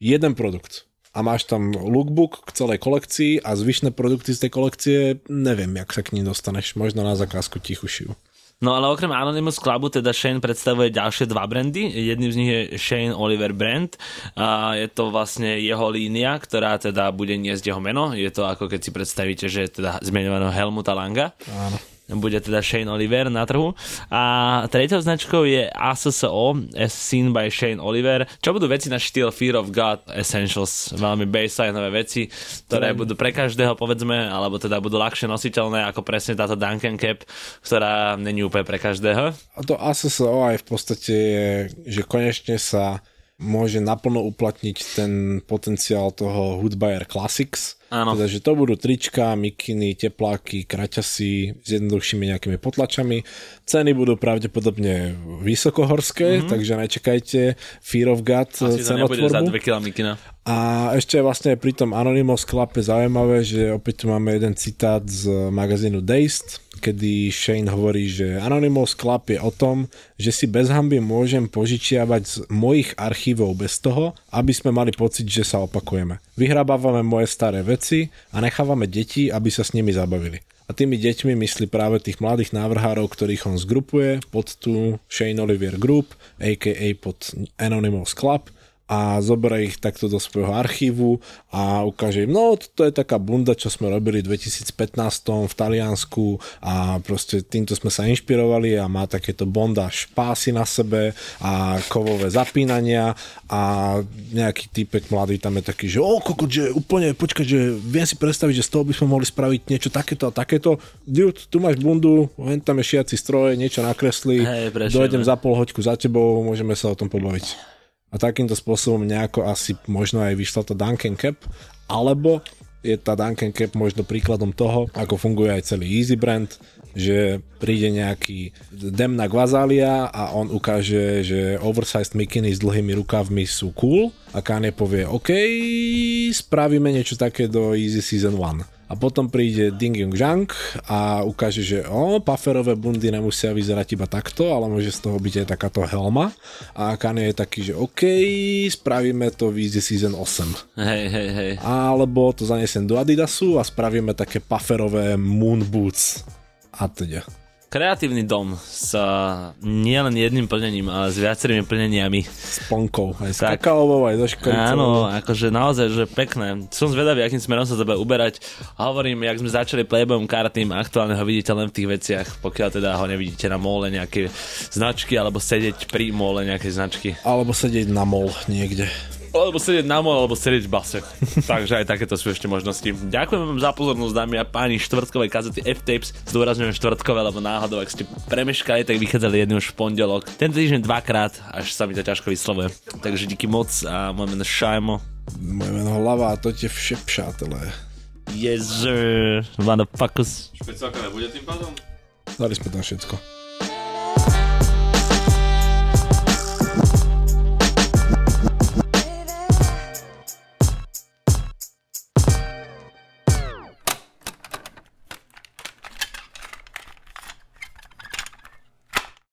jeden produkt. A máš tam lookbook k celej kolekcii a zvyšné produkty z tej kolekcie, neviem, jak sa k nim dostaneš, možno na zakázku tichušiu. No ale okrem Anonymous Clubu teda Shayne predstavuje ďalšie 2 brandy. Jedným z nich je Shayne Oliver brand a je to vlastne jeho línia, ktorá teda bude niesť jeho meno. Je to ako keď si predstavíte, že je teda zmenovaného Helmuta Langa. Áno. Bude teda Shayne Oliver na trhu. A tretou značkou je ASSO, As Seen by Shayne Oliver, čo budú veci na štýl Fear of God Essentials, veľmi baselineové veci, ktoré budú pre každého, povedzme, alebo teda budú ľahšie nositeľné, ako presne táto Duncan Cap, ktorá není úplne pre každého. A to ASSO aj v podstate je, že konečne sa môže naplno uplatniť ten potenciál toho Hood by Air Classics. Áno. Teda, že to budú trička, mikiny, tepláky, kraťasy s jednoduchšími nejakými potlačami. Ceny budú pravdepodobne vysokohorské, takže nečakajte Fear of God asi cenotvorbu. Asi to nebude za 2 kg mikina. A ešte vlastne pri tom Anonymous Club je zaujímavé, že opäť tu máme jeden citát z magazínu Dazed, kedy Shayne hovorí, že Anonymous Club je o tom, že si bez hanby môžem požičiavať z mojich archívov bez toho, aby sme mali pocit, že sa opakujeme. Vyhrabávame moje staré veci a nechávame deti, aby sa s nimi zabavili. A tými deťmi myslí práve tých mladých návrhárov, ktorých on zgrupuje pod tú Shayne Oliver Group, a.k.a. pod Anonymous Club, a zoberie ich takto do svojho archívu a ukáže im, no toto je taká bunda, čo sme robili v 2015 v Taliansku a proste týmto sme sa inšpirovali a má takéto bondáž pásy na sebe a kovové zapínania a nejaký týpek mladý tam je taký, že že úplne počkaj, že viem si predstaviť, že z toho by sme mohli spraviť niečo takéto a takéto. Dude, tu máš bundu, len tam je šiaci stroj, niečo nakreslí, dojdem za polhoďku za tebou, môžeme sa o tom pobaviť. A takýmto spôsobom nejako asi možno aj vyšla tá Duncan Cap, alebo je tá Duncan Cap možno príkladom toho, ako funguje aj celý Yeezy brand, že príde nejaký Demna Gvasalia a on ukáže, že oversized mikiny s dlhými rukávmi sú cool a Kanye povie, OK, spravíme niečo také do Yeezy Season 1. A potom príde Ding Jing Zhang a ukáže, že pufferové bundy nemusia vyzerať iba takto, ale môže z toho byť aj takáto helma. A Kanye je taký, že OK, spravíme to výjde season 8. Hej. Alebo to zaniesem do Adidasu a spravíme také pufferové moon boots. A teda. Kreatívny dom s nielen jedným plnením, ale s viacerými plneniami. S plnkou, aj s kakaovou, aj so škoricou. Áno, akože naozaj, že pekné. Som zvedavý, akým smerom sa to bude uberať. Hovorím, jak sme začali Playboyom Kartim, aktuálne ho vidíte len v tých veciach, pokiaľ teda ho nevidíte na mole nejaké značky, alebo sedieť pri mole nejakej značky. Alebo sedieť na mol niekde. Alebo sedieť na mole, alebo sedieť v base. Takže aj takéto sú ešte možnosti. Ďakujem vám za pozornosť, dámy a páni, štvrtkové kazety F-Tapes. Zdôrazňujem štvrtkové, lebo náhodou, ak ste premeškali, tak vychádzali jedný už v pondelok. Tento týždeň dvakrát, až sa mi to ťažko vyslovuje. Takže díky moc a moje meno Šajmo. Moje meno Hlava a to tie vše přátelé. Yes sir, motherfuckers. Špecáka nebude tým pádom? Dali sme tam všetko.